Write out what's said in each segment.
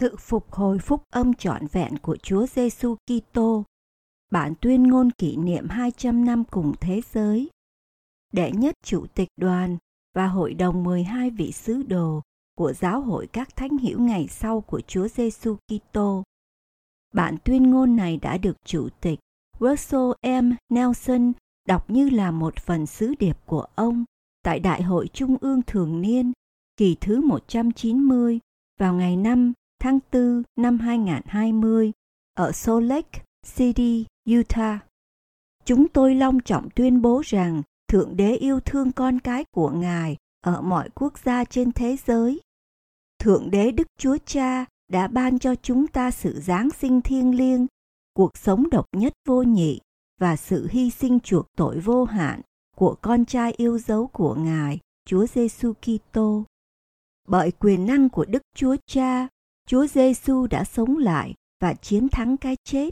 Sự phục hồi phúc âm trọn vẹn của Chúa Giêsu Kitô. Bản tuyên ngôn kỷ niệm 200 năm cùng thế giới. Đệ nhất Chủ tịch đoàn và hội đồng 12 vị sứ đồ của Giáo hội các Thánh hữu Ngày sau của Chúa Giêsu Kitô. Bản tuyên ngôn này đã được Chủ tịch Russell M. Nelson đọc như là một phần sứ điệp của ông tại Đại hội Trung ương thường niên kỳ thứ 190 vào ngày 5 tháng 4 năm 2020 ở Salt Lake City, Utah. Chúng tôi long trọng tuyên bố rằng Thượng Đế yêu thương con cái của Ngài ở mọi quốc gia trên thế giới. Thượng Đế Đức Chúa Cha đã ban cho chúng ta sự Giáng sinh thiêng liêng, cuộc sống độc nhất vô nhị và sự hy sinh chuộc tội vô hạn của con trai yêu dấu của Ngài, Chúa Giêsu Kitô. Bởi quyền năng của Đức Chúa Cha, Chúa Giêsu đã sống lại và chiến thắng cái chết.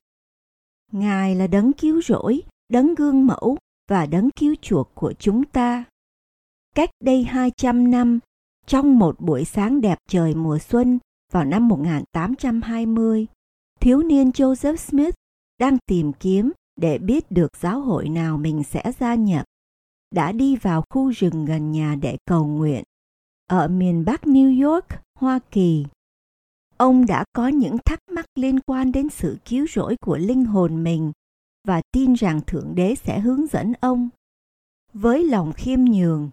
Ngài là đấng cứu rỗi, đấng gương mẫu và đấng cứu chuộc của chúng ta. Cách đây 200 năm, trong một buổi sáng đẹp trời mùa xuân vào năm 1820, thiếu niên Joseph Smith đang tìm kiếm để biết được giáo hội nào mình sẽ gia nhập, đã đi vào khu rừng gần nhà để cầu nguyện ở miền Bắc New York, Hoa Kỳ. Ông đã có những thắc mắc liên quan đến sự cứu rỗi của linh hồn mình và tin rằng Thượng Đế sẽ hướng dẫn ông. Với lòng khiêm nhường,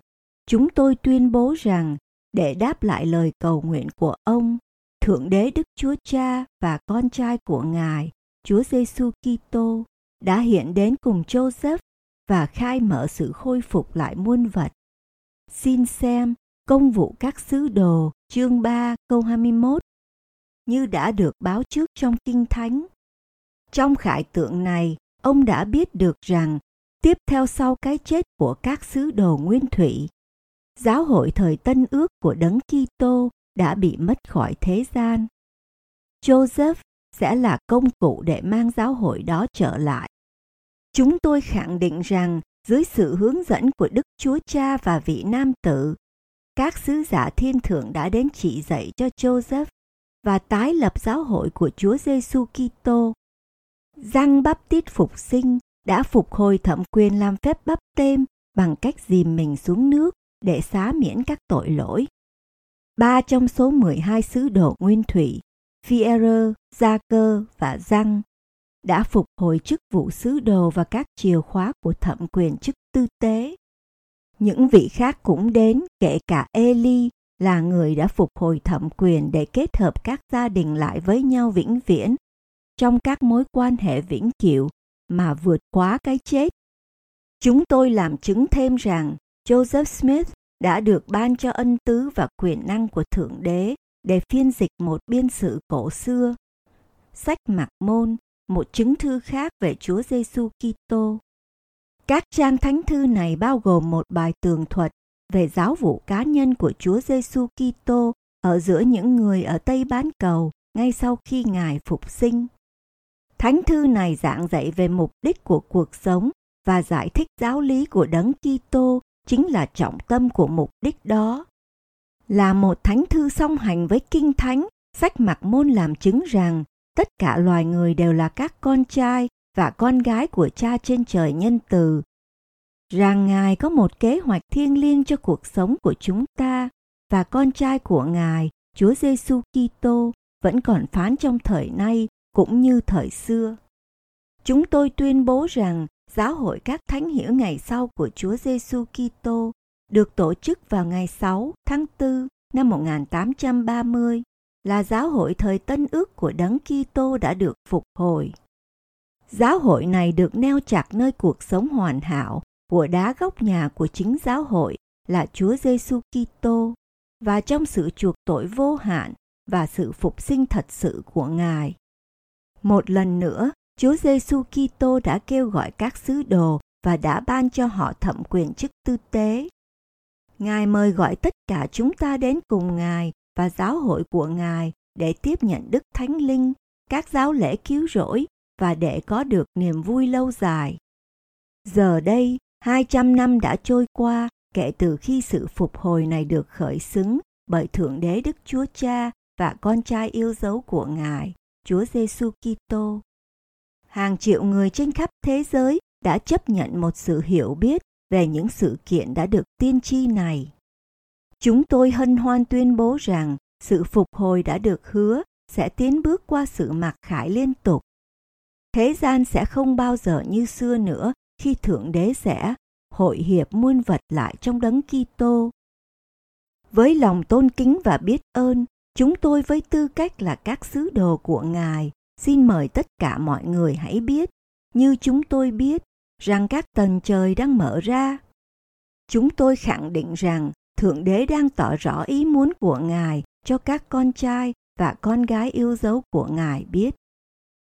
chúng tôi tuyên bố rằng để đáp lại lời cầu nguyện của ông, Thượng Đế Đức Chúa Cha và con trai của Ngài, Chúa Giêsu Kitô, đã hiện đến cùng Joseph và khai mở sự khôi phục lại muôn vật. Xin xem Công vụ các sứ đồ chương 3 câu 21. Như đã được báo trước trong Kinh Thánh, trong khải tượng này, ông đã biết được rằng tiếp theo sau cái chết của các sứ đồ nguyên thủy, giáo hội thời Tân Ước của Đấng Kitô đã bị mất khỏi thế gian. Joseph sẽ là công cụ để mang giáo hội đó trở lại. Chúng tôi khẳng định rằng dưới sự hướng dẫn của Đức Chúa Cha và vị nam tử, các sứ giả thiên thượng đã đến chỉ dạy cho Joseph và tái lập giáo hội của Chúa Giêsu Kitô. Giăng Báp Tít phục sinh đã phục hồi thẩm quyền làm phép báp têm bằng cách dìm mình xuống nước để xá miễn các tội lỗi. 3 trong số 12 sứ đồ nguyên thủy, Phi-e-rơ, Gia-cơ và Giăng, đã phục hồi chức vụ sứ đồ và các chìa khóa của thẩm quyền chức tư tế. Những vị khác cũng đến, kể cả Ê-li là người đã phục hồi thẩm quyền để kết hợp các gia đình lại với nhau vĩnh viễn trong các mối quan hệ vĩnh cửu mà vượt quá cái chết. Chúng tôi làm chứng thêm rằng Joseph Smith đã được ban cho ân tứ và quyền năng của Thượng Đế để phiên dịch một biên sử cổ xưa, Sách Mạc Môn, một chứng thư khác về Chúa Giêsu Kitô. Các trang thánh thư này bao gồm một bài tường thuật về giáo vụ cá nhân của Chúa Giêsu Kitô ở giữa những người ở Tây Bán Cầu ngay sau khi Ngài phục sinh. Thánh thư này giảng dạy về mục đích của cuộc sống và giải thích giáo lý của Đấng Kitô chính là trọng tâm của mục đích đó. Là một thánh thư song hành với Kinh Thánh, Sách Mạc Môn làm chứng rằng tất cả loài người đều là các con trai và con gái của Cha trên trời nhân từ, rằng Ngài có một kế hoạch thiêng liêng cho cuộc sống của chúng ta và con trai của Ngài, Chúa Giêsu Kitô, vẫn còn phán trong thời nay cũng như thời xưa. Chúng tôi tuyên bố rằng Giáo hội các Thánh hữu Ngày sau của Chúa Giêsu Kitô được tổ chức vào ngày 6 tháng 4 năm 1830 là giáo hội thời Tân Ước của Đấng Kitô đã được phục hồi. Giáo hội này được neo chặt nơi cuộc sống hoàn hảo của đá góc nhà của chính giáo hội là Chúa Giêsu Kitô và trong sự chuộc tội vô hạn và sự phục sinh thật sự của Ngài. Một lần nữa, Chúa Giêsu Kitô đã kêu gọi các sứ đồ và đã ban cho họ thẩm quyền chức tư tế. Ngài mời gọi tất cả chúng ta đến cùng Ngài và giáo hội của Ngài để tiếp nhận Đức Thánh Linh, các giáo lễ cứu rỗi và để có được niềm vui lâu dài. Giờ đây, 200 năm đã trôi qua kể từ khi sự phục hồi này được khởi xướng bởi Thượng Đế Đức Chúa Cha và con trai yêu dấu của Ngài, Chúa Giêsu Kitô. Hàng triệu người trên khắp thế giới đã chấp nhận một sự hiểu biết về những sự kiện đã được tiên tri này. Chúng tôi hân hoan tuyên bố rằng sự phục hồi đã được hứa sẽ tiến bước qua sự mặc khải liên tục. Thế gian sẽ không bao giờ như xưa nữa khi Thượng Đế sẽ hội hiệp muôn vật lại trong Đấng Kitô. Với lòng tôn kính và biết ơn, chúng tôi với tư cách là các sứ đồ của Ngài xin mời tất cả mọi người hãy biết, như chúng tôi biết, rằng các tầng trời đang mở ra. Chúng tôi khẳng định rằng Thượng Đế đang tỏ rõ ý muốn của Ngài cho các con trai và con gái yêu dấu của Ngài biết.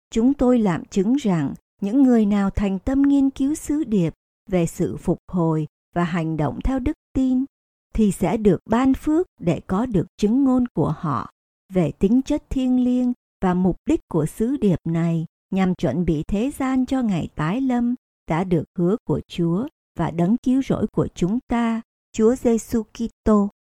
Chúng tôi làm chứng rằng những người nào thành tâm nghiên cứu sứ điệp về sự phục hồi và hành động theo đức tin thì sẽ được ban phước để có được chứng ngôn của họ về tính chất thiêng liêng và mục đích của sứ điệp này nhằm chuẩn bị thế gian cho ngày tái lâm đã được hứa của Chúa và Đấng cứu rỗi của chúng ta, Chúa Giêsu Kitô.